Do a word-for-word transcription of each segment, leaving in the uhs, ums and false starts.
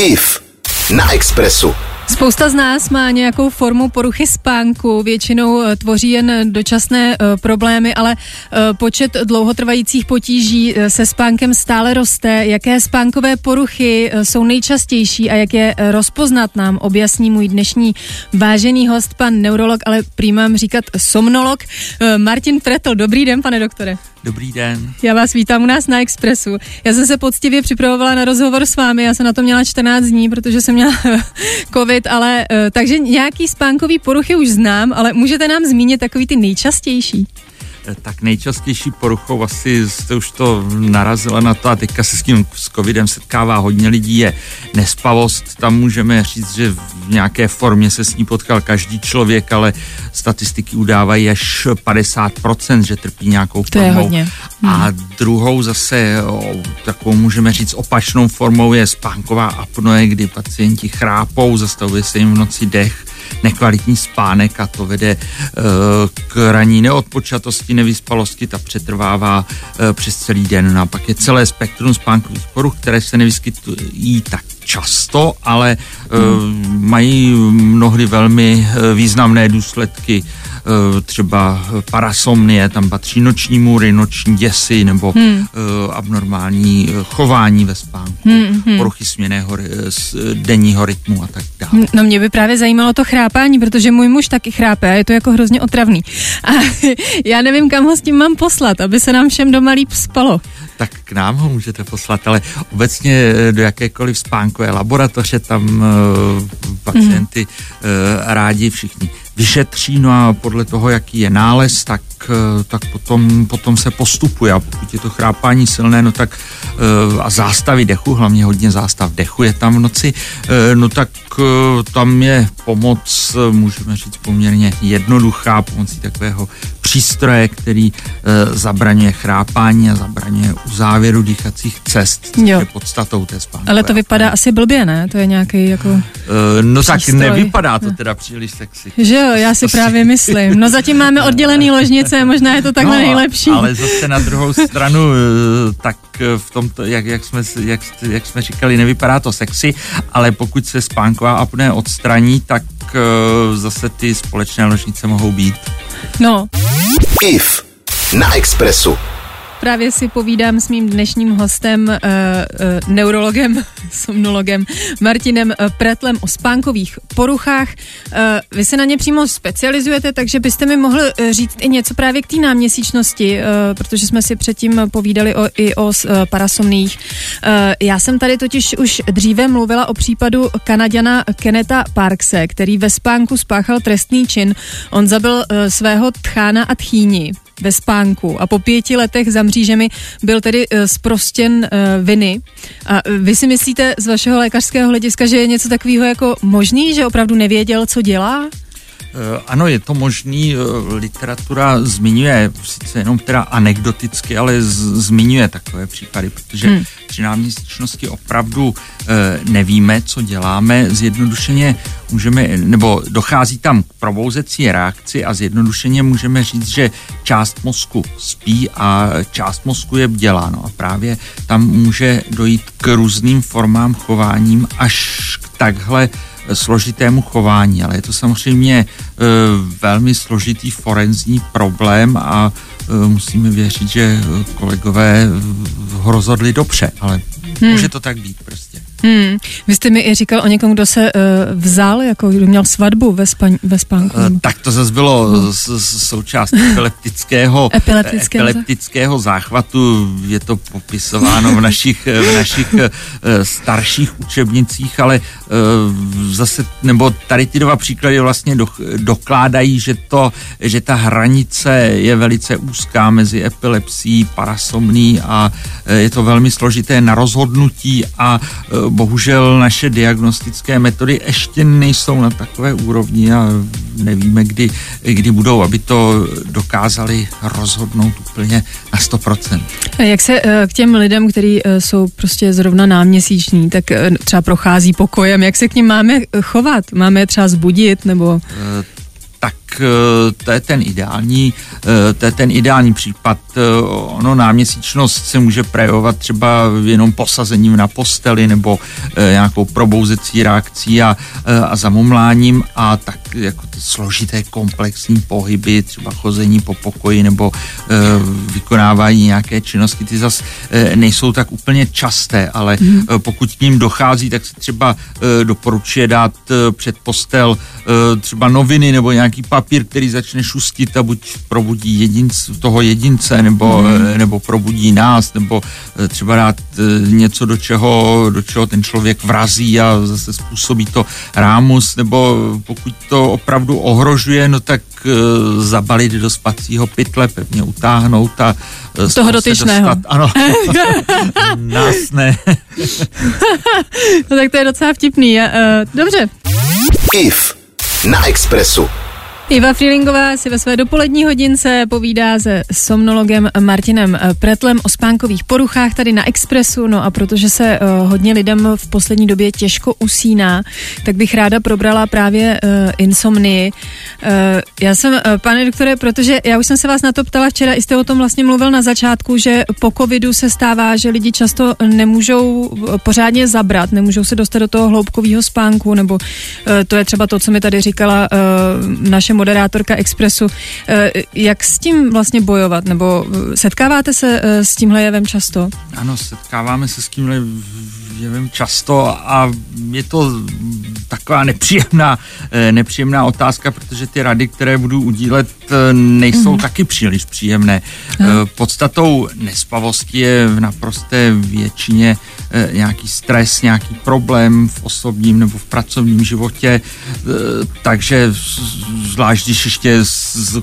í ef na Expressu. Spousta z nás má nějakou formu poruchy spánku, většinou tvoří jen dočasné problémy, ale počet dlouhotrvajících potíží se spánkem stále roste. Jaké spánkové poruchy jsou nejčastější a jak je rozpoznat, nám objasní můj dnešní vážený host, pan neurolog, ale prý mám říkat somnolog, Martin Pretl. Dobrý den, pane doktore. Dobrý den. Já vás vítám u nás na Expressu. Já jsem se poctivě připravovala na rozhovor s vámi, já jsem na to měla čtrnáct dní, protože jsem měla covid, ale takže nějaký spánkový poruchy už znám, ale můžete nám zmínit takový ty nejčastější? Tak nejčastější poruchou, asi jste už to narazila na to a teďka se s tím s covidem setkává hodně lidí, je nespavost. Tam můžeme říct, že v nějaké formě se s ní potkal každý člověk, ale statistiky udávají až padesát procent, že trpí nějakou to formou. To je hodně. Hmm. A druhou zase, o, takovou můžeme říct opačnou formou, je spánková apnoe, kdy pacienti chrápou, zastavuje se jim v noci dech, nekvalitní spánek a to vede uh, k ranní neodpočatosti, nevyspalosti, ta přetrvává uh, přes celý den. No a pak je celé spektrum spánkových poruch, které se nevyskytují tak často, ale uh, hmm. mají mnohdy velmi uh, významné důsledky. Uh, třeba parasomnie, tam patří noční můry, noční děsi nebo hmm. uh, abnormální chování ve spánku, hmm, hmm. poruchy směnného denního rytmu a tak dále. No mě by právě zajímalo to chrápání, protože můj muž taky chrápe a je to jako hrozně otravný. A já nevím, kam ho s tím mám poslat, aby se nám všem doma líp spalo. Tak k nám ho můžete poslat, ale obecně do jakékoliv spánkové laboratoře, tam uh, pacienty uh, rádi všichni vyšetří, no a podle toho, jaký je nález, tak, tak potom, potom se postupuje a pokud je to chrápání silné, no tak a zástavy dechu, hlavně hodně zástav dechu je tam v noci, no tak tam je pomoc, můžeme říct, poměrně jednoduchá pomocí takového přístroje, který zabraňuje chrápání a zabraňuje uzávěru dýchacích cest, což je podstatou té spánkové. Ale to vypadá asi blbě, ne? To je nějaký jako No přístroj. Tak nevypadá to teda příliš sexy. Že já si právě myslím. No zatím máme oddělený ložnice, možná je to takhle no, nejlepší. Ale zase na druhou stranu, tak v tomto, jak, jak, jsme, jak, jak jsme říkali, nevypadá to sexy, ale pokud se spánková apné odstraní, tak zase ty společné ložnice mohou být. No. í ef na Expressu. Právě si povídám s mým dnešním hostem, e, e, neurologem, somnologem Martinem Pretlem o spánkových poruchách. E, vy se na ně přímo specializujete, takže byste mi mohl říct i něco právě k té náměsíčnosti, e, protože jsme si předtím povídali o, i o e, parasomných. E, já jsem tady totiž už dříve mluvila o případu Kanaďana Kennetha Parkse, který ve spánku spáchal trestný čin. On zabil e, svého tchána a tchýni ve spánku a po pěti letech za mřížemi byl tedy zprostěn viny. A vy si myslíte z vašeho lékařského hlediska, že je něco takového jako možný, že opravdu nevěděl, co dělá? Ano, je to možný, literatura zmiňuje, sice jenom teda anekdoticky, ale z- zmiňuje takové případy, protože hmm. při náměsíčnosti opravdu e, nevíme, co děláme, zjednodušeně můžeme, nebo dochází tam k probouzecí reakci a zjednodušeně můžeme říct, že část mozku spí a část mozku je bdělá, no a právě tam může dojít k různým formám chováním až k takhle složitému chování, ale je to samozřejmě e, velmi složitý forenzní problém a e, musíme věřit, že kolegové ho rozhodli dobře, ale hmm. může to tak být prostě. Hmm. Vy jste mi i říkal o někom, kdo se e, vzal, jako kdo měl svatbu ve, spaň, ve spánku. E, tak to zase bylo hmm. s, součást epileptického, epileptického záchvatu. Je to popisováno v našich, v našich e, starších učebnicích, ale e, zase, nebo tady ty dva příklady vlastně do, dokládají, že, to, že ta hranice je velice úzká mezi epilepsií, parasomní a e, je to velmi složité na rozhodnutí a e, bohužel naše diagnostické metody ještě nejsou na takové úrovni a nevíme, kdy, kdy budou, aby to dokázali rozhodnout úplně na sto procent. Jak se k těm lidem, kteří jsou prostě zrovna náměsíční, tak třeba prochází pokojem, jak se k nim máme chovat? Máme třeba zbudit nebo... Tak tak to je ten ideální, to je ten ideální případ. Ono náměsíčnost se může projevovat třeba jenom posazením na posteli nebo nějakou probouzecí reakcí a, a zamumláním, a tak jako ty složité komplexní pohyby, třeba chození po pokoji nebo vykonávání nějaké činnosti, ty zas nejsou tak úplně časté, ale hmm. pokud k ním dochází, tak se třeba doporučuje dát před postel třeba noviny nebo nějaký papír, který začne šustit a buď probudí jedince, toho jedince nebo, hmm. nebo probudí nás, nebo třeba dát něco, do čeho, do čeho ten člověk vrazí a zase způsobí to rámus, nebo pokud to opravdu ohrožuje, no tak zabalit do spacího pytle, pevně utáhnout a z toho dotyčného. Dostat, ano. Nás ne. No tak to je docela vtipný. Dobře. If na Expressu. Iva Frielingová si ve své dopolední hodince povídá se somnologem Martinem Pretlem o spánkových poruchách tady na Expressu. No a protože se uh, hodně lidem v poslední době těžko usíná, tak bych ráda probrala právě uh, insomnii. Uh, já jsem, uh, pane doktore, protože já už jsem se vás na to ptala včera, jste o tom vlastně mluvil na začátku, že po covidu se stává, že lidi často nemůžou pořádně zabrat, nemůžou se dostat do toho hloubkového spánku, nebo uh, to je třeba to, co mi tady říkala uh, naše moderátorka Expressu. Jak s tím vlastně bojovat? Nebo setkáváte se s tímhle jevem často? Ano, setkáváme se s tímhle jevem často a je to taková nepříjemná, nepříjemná otázka, protože ty rady, které budu udílet, nejsou mm-hmm. taky příliš příjemné. Mm-hmm. Podstatou nespavosti je v naprosté většině nějaký stres, nějaký problém v osobním nebo v pracovním životě, takže zvlášť, když ještě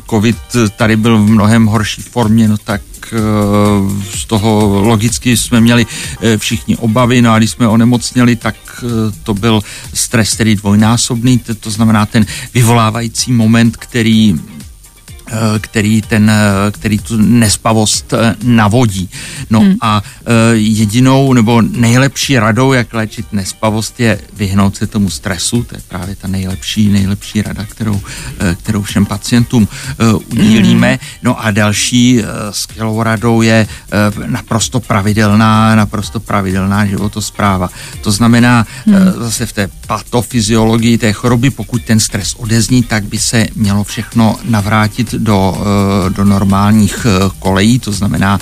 covid tady byl v mnohem horší formě, no tak z toho logicky jsme měli všichni obavy, no a když jsme onemocněli, tak to byl stres tedy dvojnásobný, to znamená ten vyvolávající moment, který který ten, který tu nespavost navodí. No hmm. a jedinou nebo nejlepší radou, jak léčit nespavost, je vyhnout se tomu stresu, to je právě ta nejlepší, nejlepší rada, kterou, kterou všem pacientům udílíme. Hmm. No a další skvělou radou je naprosto pravidelná, naprosto pravidelná životospráva. To znamená, hmm. zase v té patofyziologii té choroby, pokud ten stres odezní, tak by se mělo všechno navrátit do, do normálních kolejí, to znamená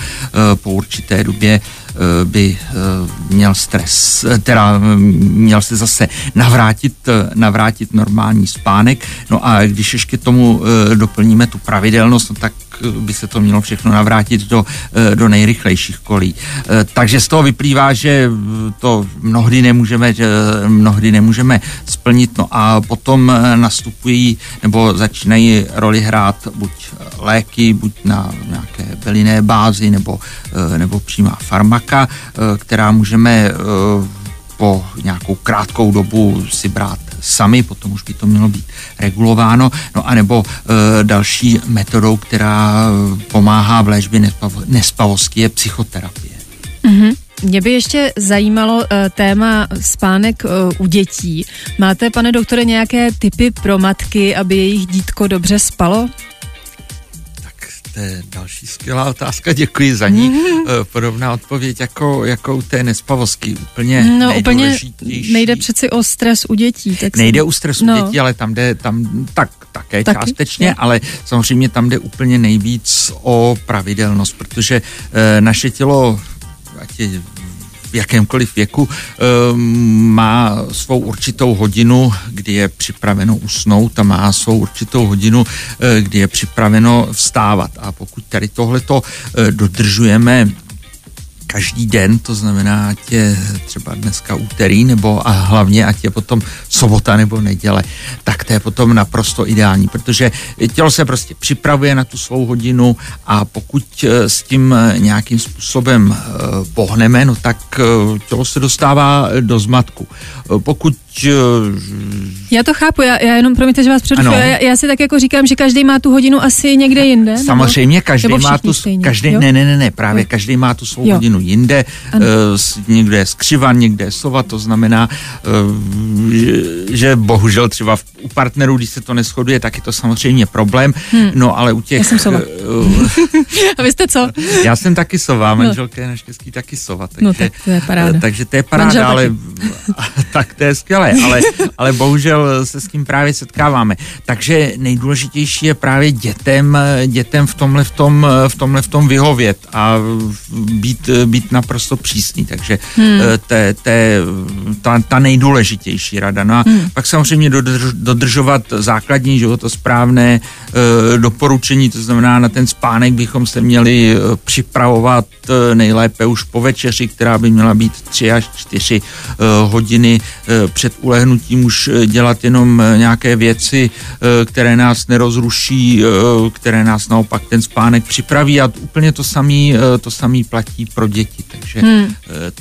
po určité době by měl stres, teda měl se zase navrátit, navrátit normální spánek. No a když ještě tomu doplníme tu pravidelnost, no tak by se to mělo všechno navrátit do, do nejrychlejších kolí. Takže z toho vyplývá, že to mnohdy nemůžeme, mnohdy nemůžeme splnit. No a potom nastupují nebo začínají roli hrát buď léky, buď na nějaké bylinné bázi nebo, nebo přímá farmaka, která můžeme po nějakou krátkou dobu si brát sami, potom už by to mělo být regulováno, no anebo e, další metodou, která pomáhá v léčbě nespav- nespavosti, je psychoterapie. Mm-hmm. Mě by ještě zajímalo e, téma spánek e, u dětí. Máte, pane doktore, nějaké tipy pro matky, aby jejich dítko dobře spalo? To je další skvělá otázka, děkuji za ní. Mm-hmm. Podobná odpověď jako, jako u té nespavosti. Úplně no, nejdůležitější. Úplně nejde přeci o stres u dětí. Tak nejde jsem... o stres u no. dětí, ale tam jde tam, tak, také Taky? částečně, no. ale samozřejmě tam jde úplně nejvíc o pravidelnost, protože e, naše tělo, ať je v jakémkoliv věku, má svou určitou hodinu, kdy je připraveno usnout, a má svou určitou hodinu, kdy je připraveno vstávat. A pokud tady tohleto dodržujeme každý den, to znamená, ať je třeba dneska úterý, nebo a hlavně ať je potom sobota nebo neděle, tak to je potom naprosto ideální, protože tělo se prostě připravuje na tu svou hodinu a pokud s tím nějakým způsobem pohneme, no tak tělo se dostává do zmatku. Pokud Já to chápu, já, já jenom, promiňte, že vás přerušuji, já, já si tak jako říkám, že každý má tu hodinu asi někde jinde. Samozřejmě, nebo, každý nebo má tu, stejně, každý, ne, ne, ne, ne, právě jo. Každý má tu svou jo. hodinu jinde, uh, někde je skřivan, někde je slova, to znamená, uh, že, že bohužel třeba u partnerů, když se to neshoduje, tak je to samozřejmě problém, hmm. no ale u těch... Já jsem sova. Uh, A vy jste co? Já jsem taky sova, manželka je naštěstí taky sova, takže, no, tak to je paráda. Takže to je paráda, ale tak to je skvělé, ale, ale bohužel se s tím právě setkáváme. Takže nejdůležitější je právě dětem, dětem v tomhle v tom, v tomhle v tom vyhovět a být, být naprosto přísný. Takže hmm. te, te, ta, ta nejdůležitější rada. No a hmm. pak samozřejmě dodrž, dodržovat základní životosprávné e, doporučení, to znamená na ten spánek bychom se měli připravovat nejlépe už po večeři, která by měla být tři až čtyři e, hodiny e, před ulehnutím už dělat jenom nějaké věci, které nás nerozruší, které nás naopak ten spánek připraví a úplně to samý, to samý platí pro děti, takže hmm.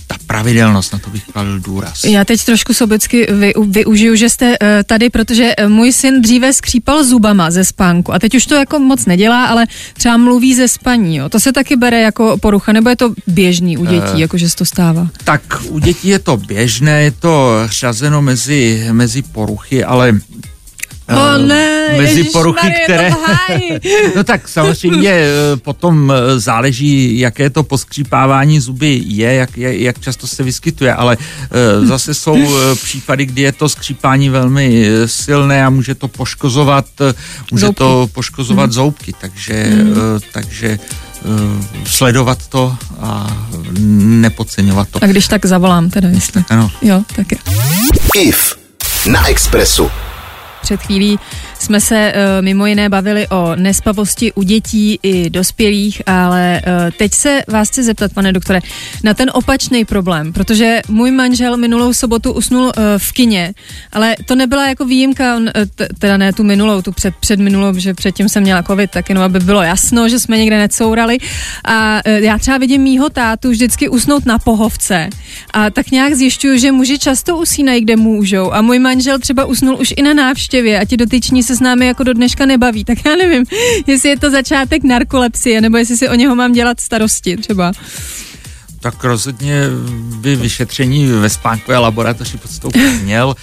ta pravidelnost, na to bych kladl důraz. Já teď trošku sobecky využiju, že jste tady, protože můj syn dříve skřípal zubama ze spánku a teď už to jako moc nedělá, ale třeba mluví ze spaní, jo. To se taky bere jako porucha, nebo je to běžný u dětí, uh, jakože se to stává? Tak u dětí je to běžné, je to řazeno mezi, mezi poruchy, ale oh, ne, mezi Ježiš, poruchy, Marie, které... No tak samozřejmě potom záleží, jaké to poskřípávání zuby je, jak, jak často se vyskytuje, ale zase jsou případy, kdy je to skřípání velmi silné a může to poškozovat, může zoubky. to poškozovat hmm. zoubky, takže... Hmm. takže sledovat to a nepodceňovat to. A když tak zavolám teda, jestli... Ano. Jo, tak je. í ef na Expressu. Před chvílí jsme se uh, mimo jiné bavili o nespavosti u dětí i dospělých, ale uh, teď se vás chci zeptat, pane doktore, na ten opačný problém, protože můj manžel minulou sobotu usnul uh, v kině, ale to nebyla jako výjimka, on, t- teda ne tu minulou, tu před, před minulou, že předtím jsem měla covid, tak jenom aby bylo jasno, že jsme někde necourali. A uh, já třeba vidím mýho tátu vždycky usnout na pohovce a tak nějak zjišťuju, že muži často usínají, kde můžou a můj manžel třeba usnul už i na návštěvě a ti dotyční se s námi jako do dneška nebaví, tak já nevím, jestli je to začátek narkolepsie, nebo jestli si o něho mám dělat starosti třeba. Tak rozhodně by vyšetření ve spánkové laboratoři podstoupit měl.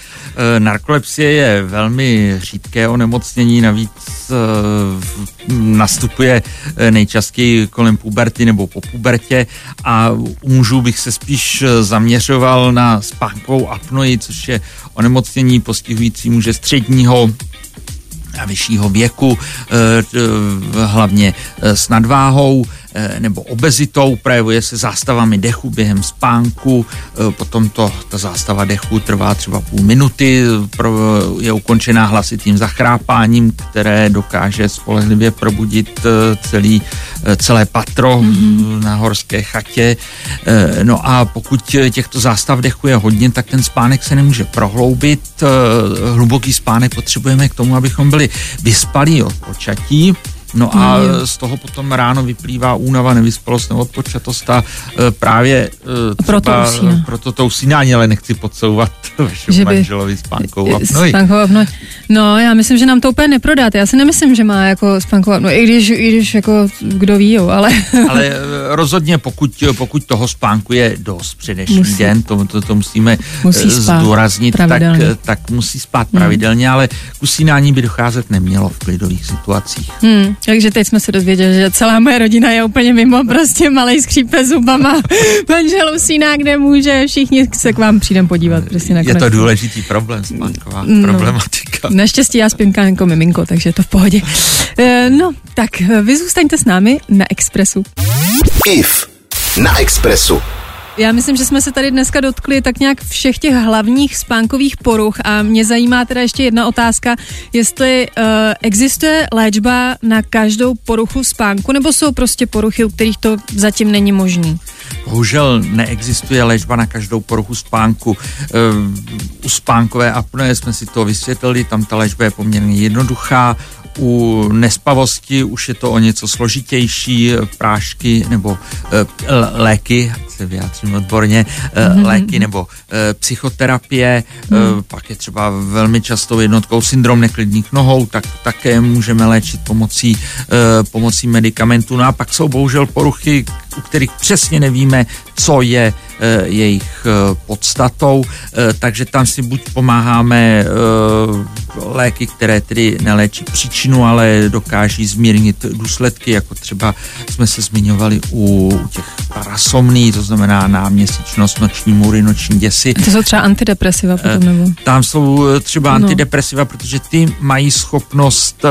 Narkolepsie je velmi řídké onemocnění, navíc nastupuje nejčastěji kolem puberty nebo po pubertě a u mužů bych se spíš zaměřoval na spánkovou apnoji, což je onemocnění postihující muže středního a vyššího věku, hlavně s nadváhou nebo obezitou, projevuje se zástavami dechu během spánku, potom to, ta zástava dechu trvá třeba půl minuty, je ukončená hlasitým zachrápáním, které dokáže spolehlivě probudit celý, celé patro mm-hmm. na horské chatě. No a pokud těchto zástav dechu je hodně, tak ten spánek se nemůže prohloubit. Hluboký spánek potřebujeme k tomu, abychom byli vyspalí od počatí. No a z toho potom ráno vyplývá únava, nevyspalost nebo odpočatost a právě třeba proto, usíná. proto to usínání, ale nechci podsouvat vašemu manželovi spánkovou apnoji. No, já myslím, že nám to úplně neprodáte. Já si nemyslím, že má jako spánkovou apnoji, i když, i když jako kdo ví, jo, ale... ale rozhodně, pokud, pokud toho spánku je dost předešlý den, to, to, to musíme musí zdůraznit, tak, tak musí spát pravidelně, hmm. ale k usínání by docházet nemělo v klidových situacích. Hmm. Takže teď jsme se dozvěděli, že celá moje rodina je úplně mimo, prostě malej skřípe zubama, manžel usíná, kde může, všichni se k vám přijdem podívat. Prostě je to důležitý problém, spánková no. problematika. Naštěstí já spím jako miminko, takže je to v pohodě. E, no, tak vy zůstaňte s námi na Expressu. í ef na Expressu. Já myslím, že jsme se tady dneska dotkli tak nějak všech těch hlavních spánkových poruch a mě zajímá teda ještě jedna otázka, jestli uh, existuje léčba na každou poruchu spánku, nebo jsou prostě poruchy, u kterých to zatím není možné? Bohužel neexistuje léčba na každou poruchu spánku. Uh, u spánkové apnoe jsme si to vysvětlili, tam ta léčba je poměrně jednoduchá. u nespavosti už je to o něco složitější, prášky nebo léky, jak se vyjádřím odborně, léky nebo psychoterapie, hmm. pak je třeba velmi častou jednotkou syndrom neklidných nohou, tak také můžeme léčit pomocí, pomocí medikamentů. No a pak jsou bohužel poruchy, u kterých přesně nevíme, co je jejich podstatou, takže tam si buď pomáháme léky, které tedy neléčí příčinu, ale dokáží zmírnit důsledky, jako třeba jsme se zmiňovali u těch parasomní, to znamená náměsíčnost, noční můry, noční děsi. To jsou třeba antidepresiva potom, nebo? Tam jsou třeba antidepresiva, no. protože ty mají schopnost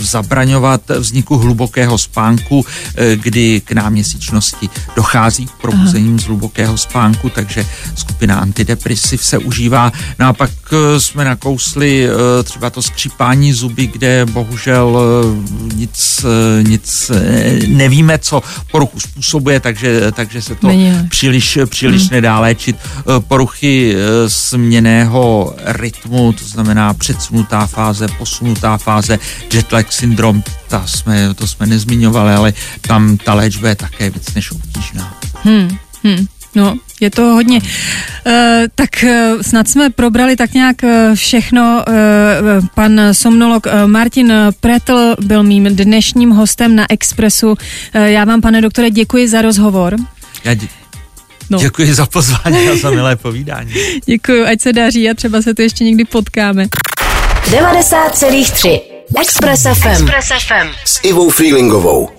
zabraňovat vzniku hlubokého spánku, kdy k náměsíčnosti dochází k probuzením z hlubokého spánku, takže skupina antidepresiv se užívá. No a pak jsme nakousli třeba to skřípání zuby, kde bohužel nic, nic nevíme, co poruchu způsobuje, takže, takže se to Měně. příliš, příliš hmm. nedá léčit. Poruchy změnného rytmu, to znamená předsunutá fáze, posunutá fáze, jetlag syndrom, ta jsme, to jsme nezmiňovali, ale tam ta léčba je také víc než obtížná. Hmm. Hmm. No, je to hodně. E, tak snad jsme probrali tak nějak všechno. E, pan somnolog Martin Pretl byl mým dnešním hostem na Expressu. E, já vám, pane doktore, děkuji za rozhovor. Já dě- no. Děkuji za pozvání a za milé povídání. Děkuji, ať se daří a třeba se to ještě někdy potkáme. devadesát celá tři Expres ef em. Expres ef em s Ivou Frielingovou.